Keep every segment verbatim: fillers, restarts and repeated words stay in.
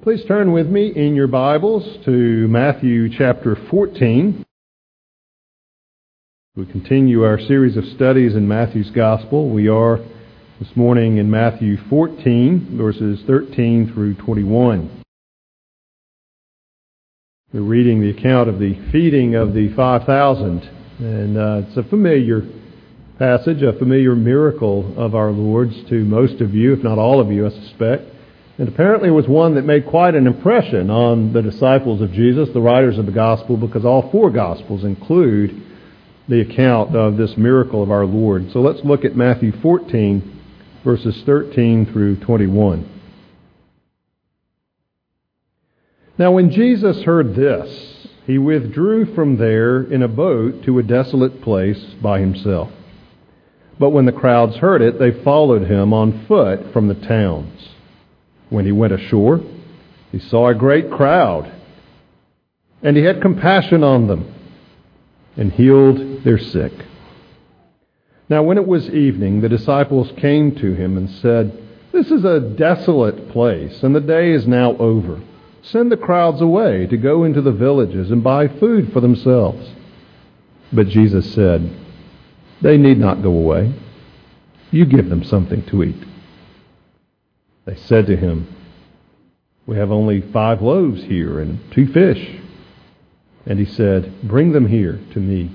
Please turn with me in your Bibles to Matthew chapter fourteen. We continue our series of studies in Matthew's Gospel. We are this morning in Matthew fourteen, verses thirteen through twenty-one. We're reading the account of the feeding of the five thousand, and uh, it's a familiar passage, a familiar miracle of our Lord's to most of you, if not all of you, I suspect, and apparently was one that made quite an impression on the disciples of Jesus, the writers of the Gospel, because all four Gospels include the account of this miracle of our Lord. So let's look at Matthew fourteen, verses thirteen through twenty-one. Now when Jesus heard this, he withdrew from there in a boat to a desolate place by himself. But when the crowds heard it, they followed him on foot from the towns. When he went ashore, he saw a great crowd, and he had compassion on them, and healed their sick. Now when it was evening, the disciples came to him and said, "This is a desolate place, and the day is now over. Send the crowds away to go into the villages and buy food for themselves." But Jesus said, "They need not go away. You give them something to eat." They said to him, "We have only five loaves here and two fish." And he said, "Bring them here to me."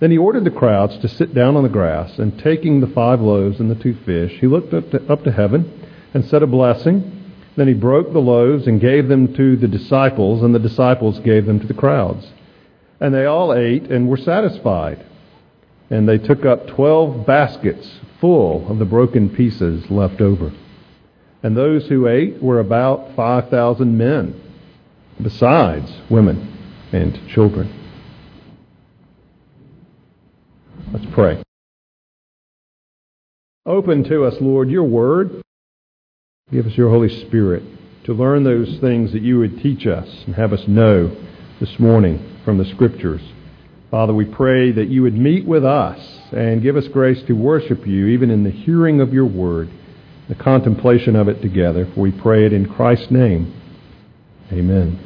Then he ordered the crowds to sit down on the grass, and taking the five loaves and the two fish, he looked up to, up to heaven and said a blessing. Then he broke the loaves and gave them to the disciples, and the disciples gave them to the crowds. And they all ate and were satisfied. And they took up twelve baskets full of the broken pieces left over. And those who ate were about five thousand men, besides women and children. Let's pray. Open to us, Lord, your word. Give us your Holy Spirit to learn those things that you would teach us and have us know this morning from the Scriptures. Father, we pray that you would meet with us and give us grace to worship you, even in the hearing of your word, the contemplation of it together. For we pray it in Christ's name. Amen.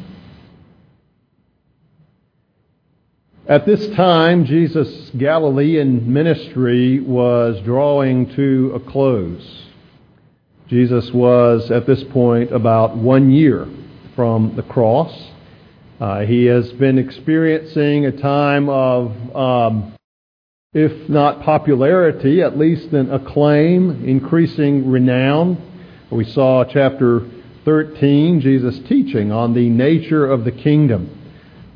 At this time, Jesus' Galilean ministry was drawing to a close. Jesus was, at this point, about one year from the cross. Uh, he has been experiencing a time of, um, if not popularity, at least an acclaim, increasing renown. We saw chapter thirteen, Jesus teaching on the nature of the kingdom.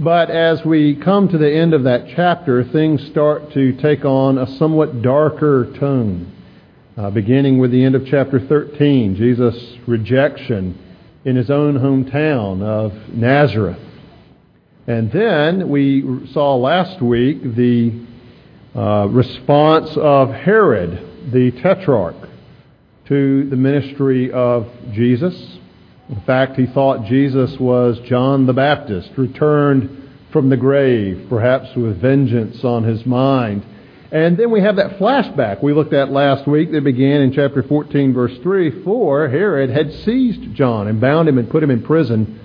But as we come to the end of that chapter, things start to take on a somewhat darker tone. Uh, beginning with the end of chapter thirteen, Jesus' rejection in his own hometown of Nazareth. And then we saw last week the uh, response of Herod, the Tetrarch, to the ministry of Jesus. In fact, he thought Jesus was John the Baptist, returned from the grave, perhaps with vengeance on his mind. And then we have that flashback we looked at last week that began in chapter fourteen, verse three. For Herod had seized John and bound him and put him in prison,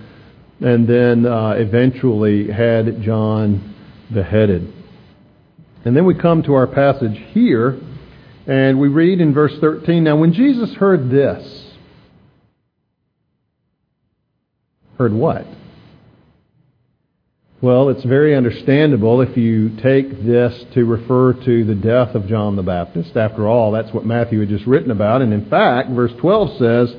and then uh, eventually had John beheaded. And then we come to our passage here, and we read in verse thirteen, "Now when Jesus heard this," heard what? Well, it's very understandable if you take this to refer to the death of John the Baptist. After all, that's what Matthew had just written about. And in fact, verse twelve says,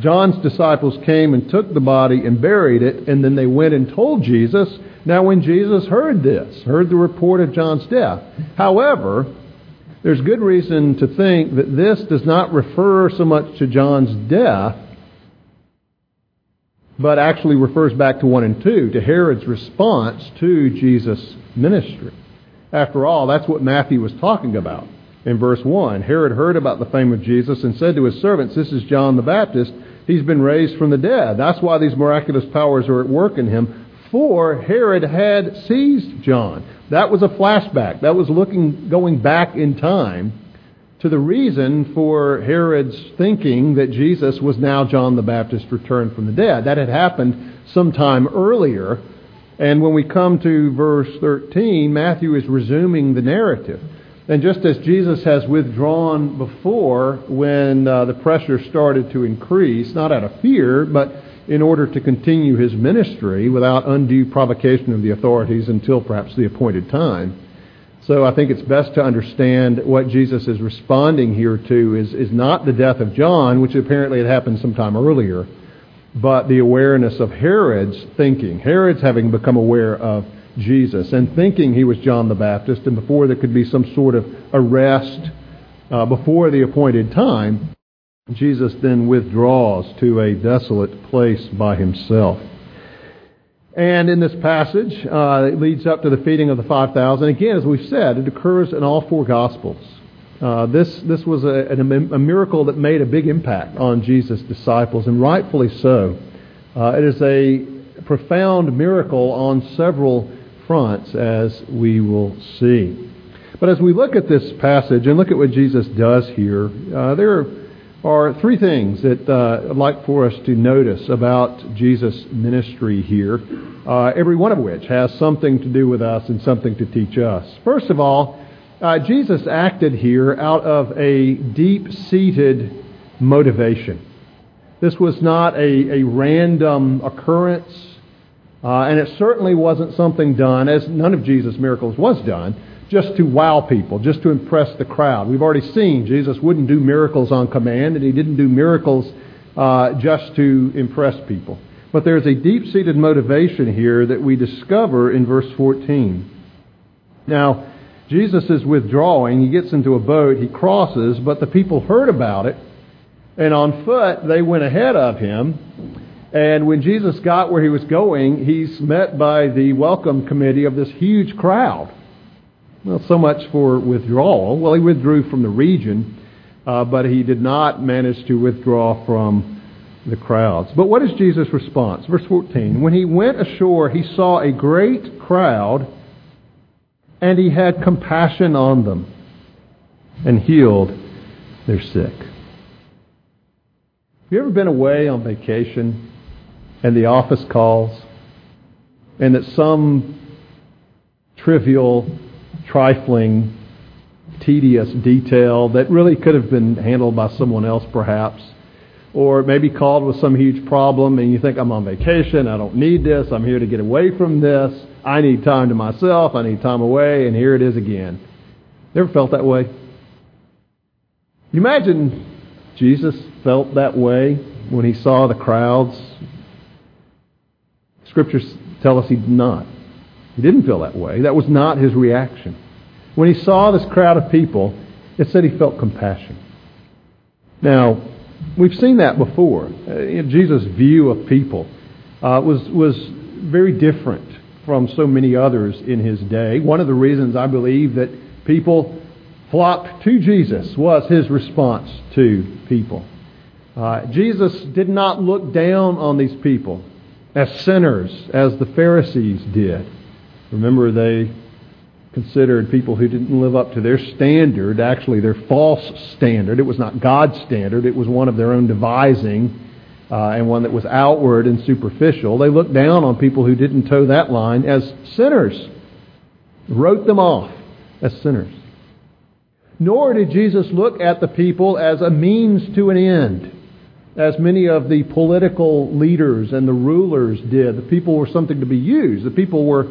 "John's disciples came and took the body and buried it, and then they went and told Jesus. Now when Jesus heard this," heard the report of John's death. However, there's good reason to think that this does not refer so much to John's death but actually refers back to one and two, to Herod's response to Jesus' ministry. After all, that's what Matthew was talking about in verse one. Herod heard about the fame of Jesus and said to his servants, "This is John the Baptist. He's been raised from the dead. That's why these miraculous powers are at work in him. For Herod had seized John." That was a flashback. That was looking, going back in time to the reason for Herod's thinking that Jesus was now John the Baptist returned from the dead. That had happened sometime earlier. And when we come to verse thirteen, Matthew is resuming the narrative. And just as Jesus has withdrawn before when uh, the pressure started to increase, not out of fear, but in order to continue his ministry without undue provocation of the authorities until perhaps the appointed time. So I think it's best to understand what Jesus is responding here to is, is not the death of John, which apparently had happened sometime earlier, but the awareness of Herod's thinking. Herod's having become aware of Jesus and thinking he was John the Baptist, and before there could be some sort of arrest uh, before the appointed time, Jesus then withdraws to a desolate place by himself. And in this passage, uh, it leads up to the feeding of the five thousand. Again, as we've said, it occurs in all four Gospels. Uh, this this was a, a miracle that made a big impact on Jesus' disciples, and rightfully so. Uh, it is a profound miracle on several fronts, as we will see. But as we look at this passage and look at what Jesus does here, uh, there are three things that uh, I'd like for us to notice about Jesus' ministry here, uh, every one of which has something to do with us and something to teach us. First of all, Uh, Jesus acted here out of a deep-seated motivation. This was not a, a random occurrence, uh, and it certainly wasn't something done, as none of Jesus' miracles was done, just to wow people, just to impress the crowd. We've already seen Jesus wouldn't do miracles on command, and he didn't do miracles uh, just to impress people. But there's a deep-seated motivation here that we discover in verse fourteen. Now, Jesus is withdrawing. He gets into a boat. He crosses, but the people heard about it, and on foot they went ahead of him. And when Jesus got where he was going, he's met by the welcome committee of this huge crowd. Well, so much for withdrawal. Well, he withdrew from the region, uh, but he did not manage to withdraw from the crowds. But what is Jesus' response? Verse fourteen, "When he went ashore, he saw a great crowd, and he had compassion on them and healed their sick." Have you ever been away on vacation and the office calls and that some trivial, trifling, tedious detail that really could have been handled by someone else perhaps, or maybe called with some huge problem and you think, "I'm on vacation, I don't need this, I'm here to get away from this, I need time to myself, I need time away," and here it is again. Never felt that way? You imagine Jesus felt that way when he saw the crowds? Scriptures tell us he did not. He didn't feel that way. That was not his reaction. When he saw this crowd of people, it said he felt compassion. Now, we've seen that before. Jesus' view of people uh, was was very different from so many others in his day. One of the reasons I believe that people flocked to Jesus was his response to people. Uh, Jesus did not look down on these people as sinners, as the Pharisees did. Remember, they considered people who didn't live up to their standard, actually their false standard. It was not God's standard. It was one of their own devising. Uh, and one that was outward and superficial. They looked down on people who didn't toe that line as sinners, wrote them off as sinners. Nor did Jesus look at the people as a means to an end, as many of the political leaders and the rulers did. The people were something to be used. The people were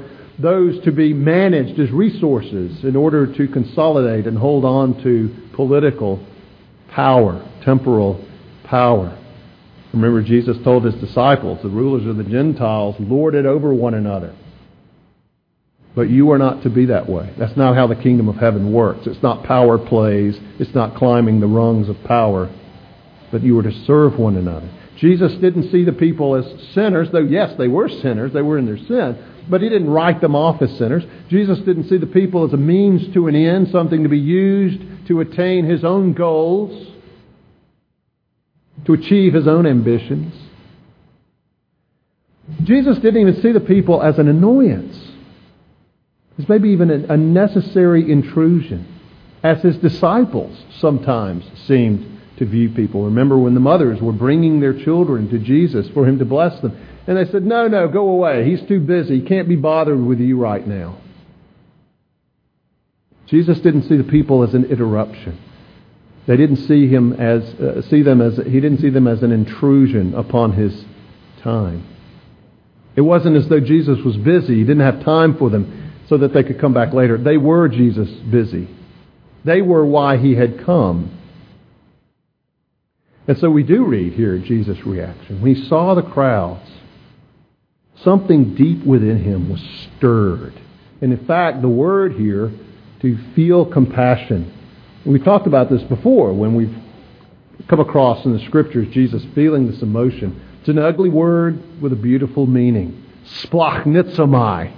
those to be managed as resources in order to consolidate and hold on to political power, temporal power. Remember, Jesus told his disciples, "The rulers of the Gentiles lord it over one another." But you are not to be that way. That's not how the kingdom of heaven works. It's not power plays. It's not climbing the rungs of power. But you are to serve one another. Jesus didn't see the people as sinners, though, yes, they were sinners. They were in their sin. But he didn't write them off as sinners. Jesus didn't see the people as a means to an end, something to be used to attain his own goals, to achieve his own ambitions. Jesus didn't even see the people as an annoyance, as maybe even a necessary intrusion, as his disciples sometimes seemed to view people. Remember when the mothers were bringing their children to Jesus for him to bless them, and they said, no, no, go away. He's too busy. He can't be bothered with you right now. Jesus didn't see the people as an interruption. They didn't see him as uh, see them as he didn't see them as an intrusion upon his time. It wasn't as though Jesus was busy. He didn't have time for them so that they could come back later. They were Jesus busy. They were why he had come. And so we do read here Jesus' reaction. When he saw the crowds, something deep within him was stirred. And in fact, the word here, to feel compassion. We've talked about this before when we've come across in the Scriptures Jesus feeling this emotion. It's an ugly word with a beautiful meaning. Splachnizomai.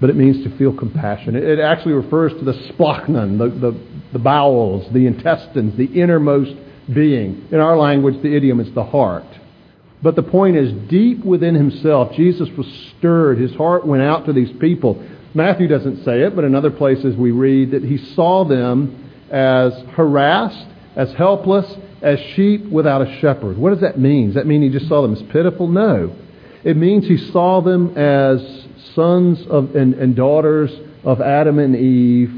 But it means to feel compassion. It actually refers to the splachnan, the, the, the bowels, the intestines, the innermost being. In our language, the idiom is the heart. But the point is, deep within himself, Jesus was stirred. His heart went out to these people. Matthew doesn't say it, but in other places we read that he saw them as harassed, as helpless, as sheep without a shepherd. What does that mean? Does that mean he just saw them as pitiful? No. It means he saw them as sons of and, and daughters of Adam and Eve,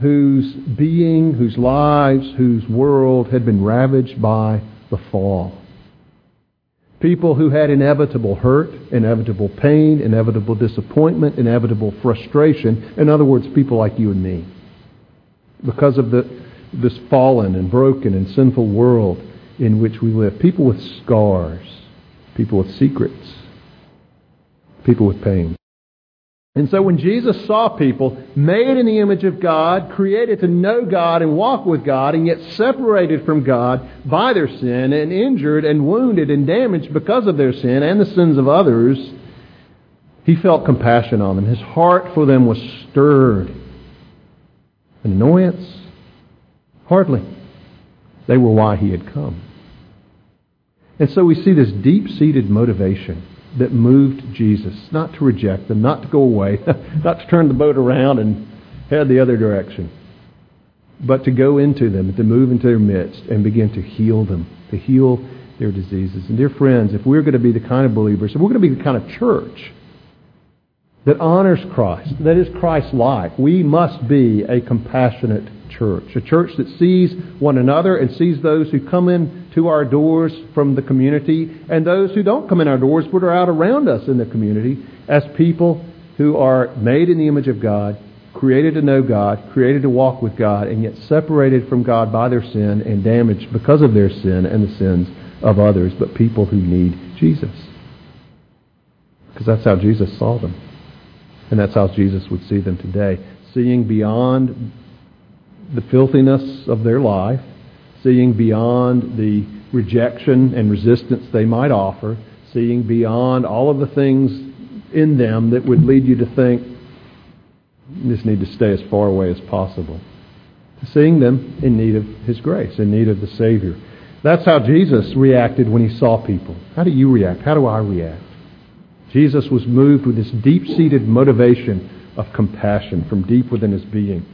whose being, whose lives, whose world had been ravaged by the fall. People who had inevitable hurt, inevitable pain, inevitable disappointment, inevitable frustration. In other words, people like you and me. Because of the, this fallen and broken and sinful world in which we live. People with scars. People with secrets. People with pain. And so when Jesus saw people made in the image of God, created to know God and walk with God, and yet separated from God by their sin, and injured and wounded and damaged because of their sin and the sins of others, he felt compassion on them. His heart for them was stirred. An annoyance? Hardly. They were why he had come. And so we see this deep-seated motivation that moved Jesus, not to reject them, not to go away, not to turn the boat around and head the other direction, but to go into them, to move into their midst and begin to heal them, to heal their diseases. And dear friends, if we're going to be the kind of believers, if we're going to be the kind of church that honors Christ, that is Christ-like, we must be a compassionate church, a church that sees one another and sees those who come in to our doors from the community and those who don't come in our doors but are out around us in the community as people who are made in the image of God, created to know God, created to walk with God, and yet separated from God by their sin and damaged because of their sin and the sins of others, but people who need Jesus. Because that's how Jesus saw them. And that's how Jesus would see them today. Seeing beyond the filthiness of their life, seeing beyond the rejection and resistance they might offer, seeing beyond all of the things in them that would lead you to think, you just need to stay as far away as possible. Seeing them in need of His grace, in need of the Savior. That's how Jesus reacted when He saw people. How do you react? How do I react? Jesus was moved with this deep-seated motivation of compassion from deep within His being.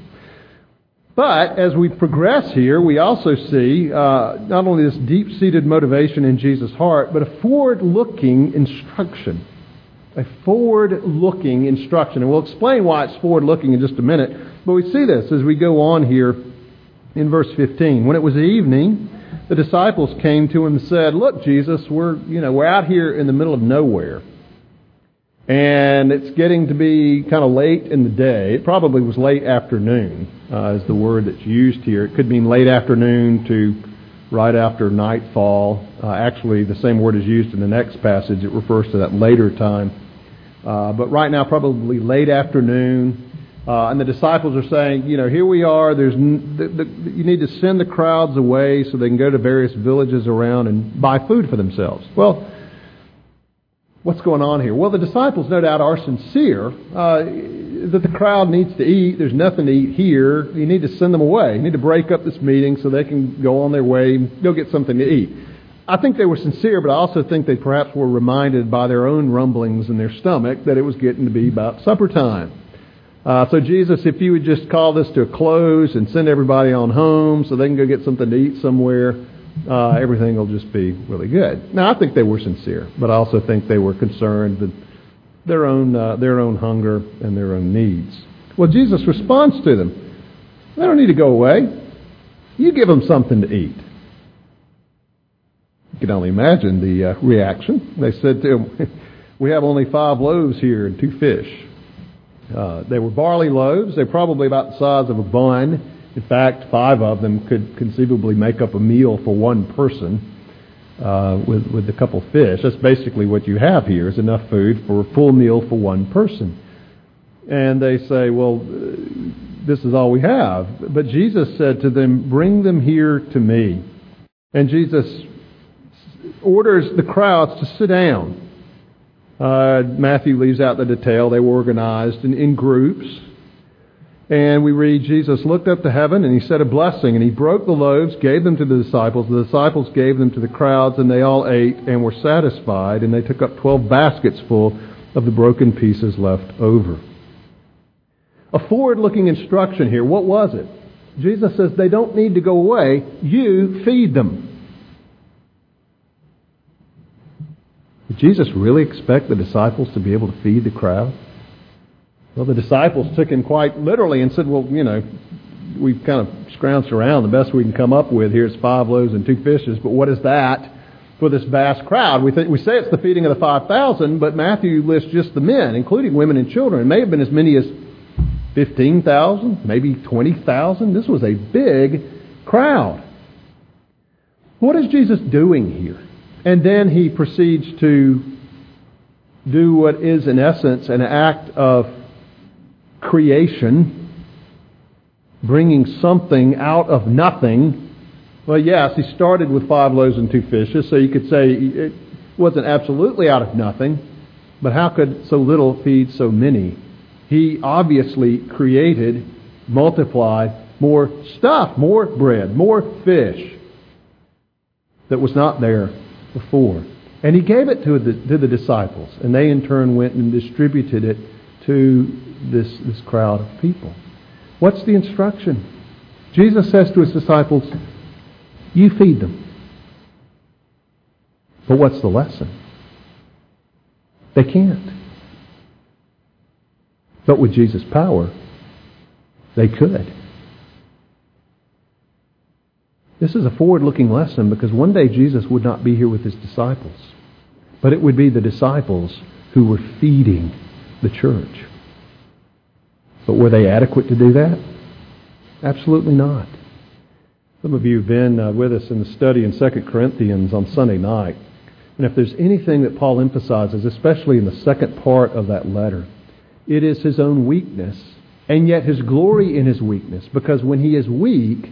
But as we progress here, we also see uh, not only this deep-seated motivation in Jesus' heart, but a forward-looking instruction. A forward-looking instruction. And we'll explain why it's forward-looking in just a minute. But we see this as we go on here in verse fifteen. When it was evening, the disciples came to him and said, "Look, Jesus, we're you know we're out here in the middle of nowhere. And it's getting to be kind of late in the day." It probably was late afternoon uh, is the word that's used here. It could mean late afternoon to right after nightfall. Uh, actually, the same word is used in the next passage. It refers to that later time. Uh, but right now, probably late afternoon. Uh, and the disciples are saying, you know, here we are. There's n- the, the, you need to send the crowds away so they can go to various villages around and buy food for themselves. Well, what's going on here? Well, the disciples, no doubt, are sincere uh, that the crowd needs to eat. There's nothing to eat here. You need to send them away. You need to break up this meeting so they can go on their way, go get something to eat. I think they were sincere, but I also think they perhaps were reminded by their own rumblings in their stomach that it was getting to be about supper time. Uh, so, Jesus, if you would just call this to a close and send everybody on home so they can go get something to eat somewhere, uh, everything will just be really good. Now, I think they were sincere, but I also think they were concerned with their own, uh, their own hunger and their own needs. Well, Jesus responds to them. They don't need to go away. You give them something to eat. You can only imagine the uh, reaction. They said to him, we have only five loaves here and two fish. Uh, they were barley loaves. They're probably about the size of a bun. In fact, five of them could conceivably make up a meal for one person uh, with, with a couple fish. That's basically what you have here is enough food for a full meal for one person. And they say, well, this is all we have. But Jesus said to them, bring them here to me. And Jesus orders the crowds to sit down. Uh, Matthew leaves out the detail. They were organized in, in groups. And we read, Jesus looked up to heaven and he said a blessing. And he broke the loaves, gave them to the disciples. The disciples gave them to the crowds, and they all ate and were satisfied. And they took up twelve baskets full of the broken pieces left over. A forward-looking instruction here. What was it? Jesus says they don't need to go away. You feed them. Did Jesus really expect the disciples to be able to feed the crowd? Well, the disciples took him quite literally and said, well, you know, we've kind of scrounged around. The best we can come up with here is five loaves and two fishes, but what is that for this vast crowd? We think, we say it's the feeding of the five thousand, but Matthew lists just the men, including women and children. It may have been as many as fifteen thousand, maybe twenty thousand. This was a big crowd. What is Jesus doing here? And then he proceeds to do what is, in essence, an act of creation, bringing something out of nothing. Well, yes, he started with five loaves and two fishes, so you could say it wasn't absolutely out of nothing, but how could so little feed so many? He obviously created, multiplied more stuff, more bread, more fish that was not there before. And he gave it to the to the disciples, and they in turn went and distributed it to this this crowd of people. What's the instruction? Jesus says to his disciples, you feed them. But what's the lesson? They can't. But with Jesus' power, they could. This is a forward-looking lesson because one day Jesus would not be here with his disciples, but it would be the disciples who were feeding the church. But were they adequate to do that? Absolutely not. Some of you have been uh, with us in the study in Second Corinthians on Sunday night, and if there's anything that Paul emphasizes, especially in the second part of that letter, it is his own weakness, and yet his glory in his weakness, because when he is weak,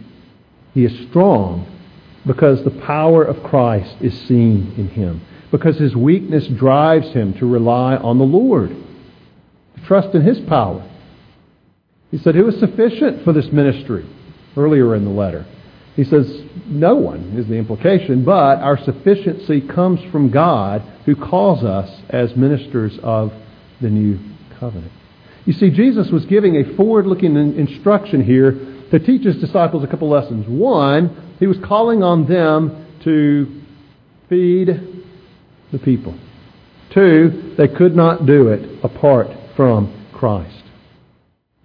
he is strong because the power of Christ is seen in him. Because his weakness drives him to rely on the Lord, to trust in his power. He said, who is sufficient for this ministry? Earlier in the letter. He says, no one is the implication, but our sufficiency comes from God who calls us as ministers of the new covenant. You see, Jesus was giving a forward-looking instruction here to teach his disciples a couple lessons. One, he was calling on them to feed the people. Two, they could not do it apart from Christ.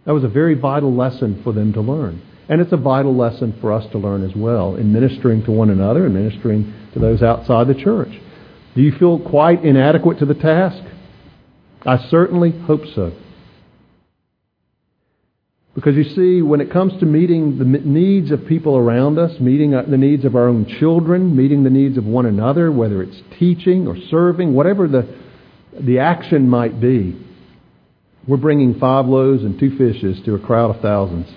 That was a very vital lesson for them to learn. And it's a vital lesson for us to learn as well in ministering to one another and ministering to those outside the church. Do you feel quite inadequate to the task? I certainly hope so. Because you see, when it comes to meeting the needs of people around us, meeting the needs of our own children, meeting the needs of one another, whether it's teaching or serving, whatever the the action might be, We're bringing five loaves and two fishes to a crowd of thousands.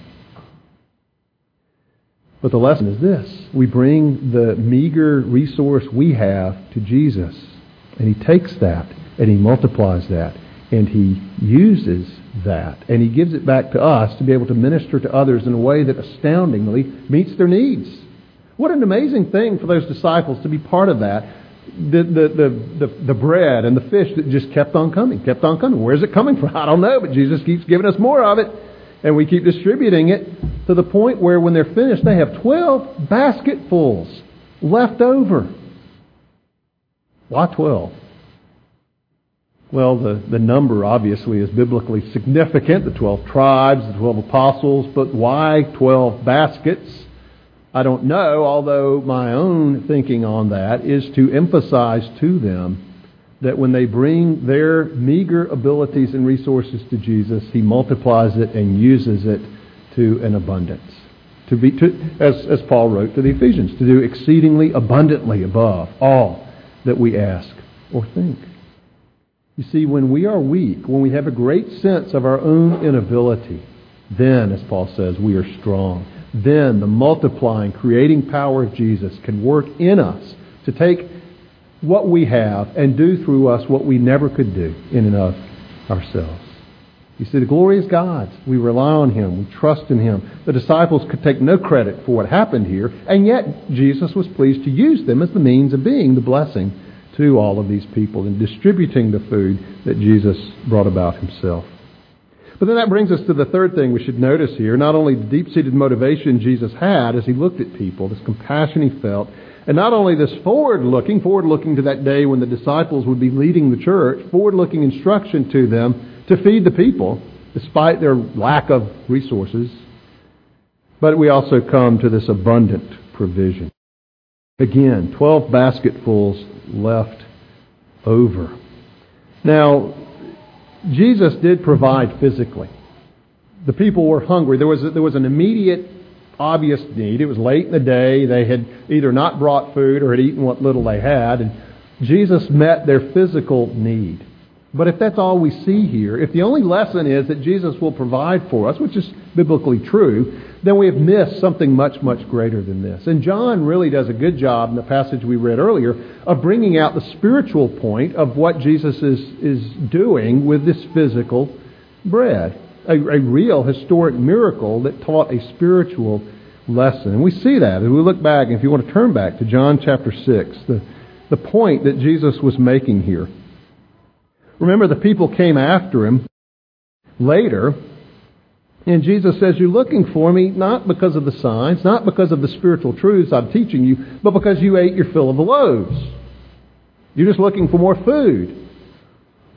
But the lesson is this. We bring the meager resource we have to Jesus. And He takes that and He multiplies that. And He uses that. And He gives it back to us to be able to minister to others in a way that astoundingly meets their needs. What an amazing thing for those disciples to be part of that. The, the, the, the, the bread and the fish that just kept on coming, kept on coming. Where's it coming from? I don't know, but Jesus keeps giving us more of it. And we keep distributing it to the point where when they're finished, they have twelve basketfuls left over. Why twelve? Well, the, the number obviously is biblically significant, the twelve tribes, the twelve apostles, but why twelve baskets? I don't know, although my own thinking on that is to emphasize to them that when they bring their meager abilities and resources to Jesus, He multiplies it and uses it to an abundance. To be, to, as, as Paul wrote to the Ephesians, to do exceedingly abundantly above all that we ask or think. You see, when we are weak, when we have a great sense of our own inability, then, as Paul says, we are strong. Then the multiplying, creating power of Jesus can work in us to take what we have and do through us what we never could do in and of ourselves. You see, the glory is God's. We rely on Him. We trust in Him. The disciples could take no credit for what happened here, and yet Jesus was pleased to use them as the means of being the blessing to all of these people and distributing the food that Jesus brought about Himself. But then that brings us to the third thing we should notice here, not only the deep-seated motivation Jesus had as He looked at people, this compassion He felt, and not only this forward-looking, forward-looking to that day when the disciples would be leading the church, forward-looking instruction to them to feed the people, despite their lack of resources. But we also come to this abundant provision. Again, twelve basketfuls left over. Now, Jesus did provide physically. The people were hungry. There was, there was an immediate obvious need. It was late in the day. They had either not brought food or had eaten what little they had. And Jesus met their physical need. But if that's all we see here, if the only lesson is that Jesus will provide for us, which is biblically true, then we have missed something much, much greater than this. And John really does a good job in the passage we read earlier of bringing out the spiritual point of what Jesus is, is doing with this physical bread. A, a real historic miracle that taught a spiritual lesson. And we see that as we look back, and if you want to turn back to John chapter six, the, the point that Jesus was making here. Remember, the people came after Him later, and Jesus says, "You're looking for Me not because of the signs, not because of the spiritual truths I'm teaching you, but because you ate your fill of the loaves. You're just looking for more food."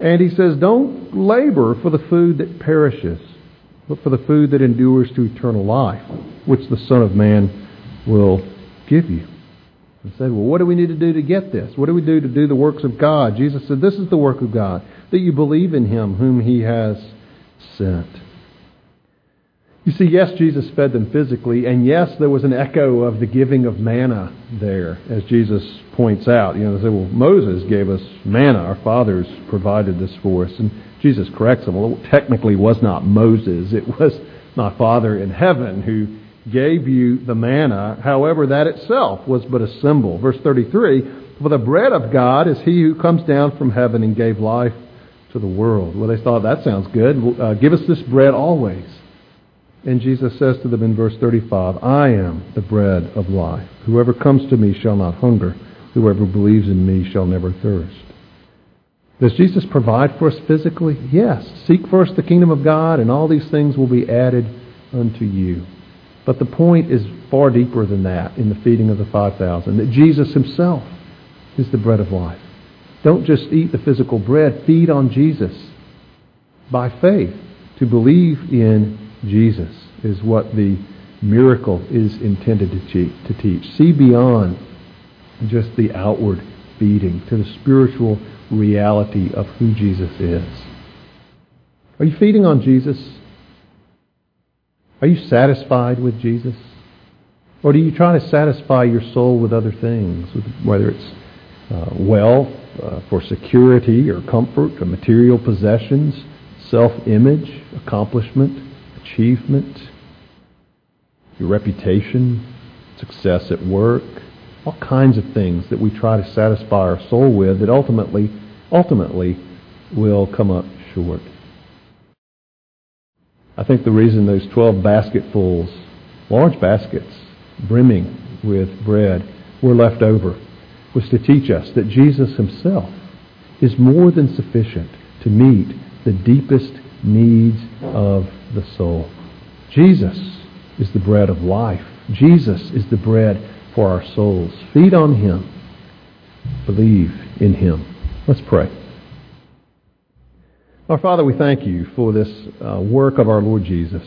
And He says, don't labor for the food that perishes, but for the food that endures to eternal life, which the Son of Man will give you. And said, well, what do we need to do to get this? What do we do to do the works of God? Jesus said, this is the work of God, that you believe in Him whom He has sent. You see, yes, Jesus fed them physically, and yes, there was an echo of the giving of manna there, as Jesus points out. You know, they say, well, Moses gave us manna. Our fathers provided this for us. And Jesus corrects them. Well, it technically was not Moses. It was My Father in heaven who gave you the manna. However, that itself was but a symbol. Verse thirty-three, for the bread of God is He who comes down from heaven and gave life to the world. Well, they thought, that sounds good. Uh, give us this bread always. And Jesus says to them in verse thirty-five, I am the bread of life. Whoever comes to Me shall not hunger. Whoever believes in Me shall never thirst. Does Jesus provide for us physically? Yes. Seek first the kingdom of God, and all these things will be added unto you. But the point is far deeper than that in the feeding of the five thousand, that Jesus Himself is the bread of life. Don't just eat the physical bread. Feed on Jesus by faith. To believe in Jesus is what the miracle is intended to teach. See beyond just the outward feeding to the spiritual reality of who Jesus is. Are you feeding on Jesus? Are you satisfied with Jesus? Or do you try to satisfy your soul with other things, whether it's uh, wealth, uh, for security or comfort, or material possessions, self-image, accomplishment, achievement, your reputation, success at work, all kinds of things that we try to satisfy our soul with that ultimately, ultimately will come up short. I think the reason those twelve basketfuls, large baskets, brimming with bread, were left over was to teach us that Jesus himself is more than sufficient to meet the deepest needs of the soul. Jesus is the bread of life. Jesus is the bread for our souls. Feed on him. Believe in him. Let's pray. Our Father, we thank you for this uh, work of our Lord Jesus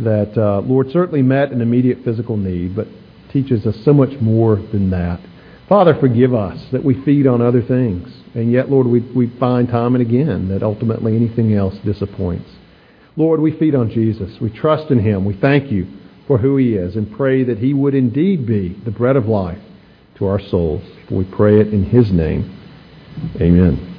that, uh, Lord, certainly met an immediate physical need, but teaches us so much more than that. Father, forgive us that we feed on other things, and yet, Lord, we, we find time and again that ultimately anything else disappoints. Lord, we feed on Jesus. We trust in him. We thank you for who he is and pray that he would indeed be the bread of life to our souls. We pray it in his name. Amen.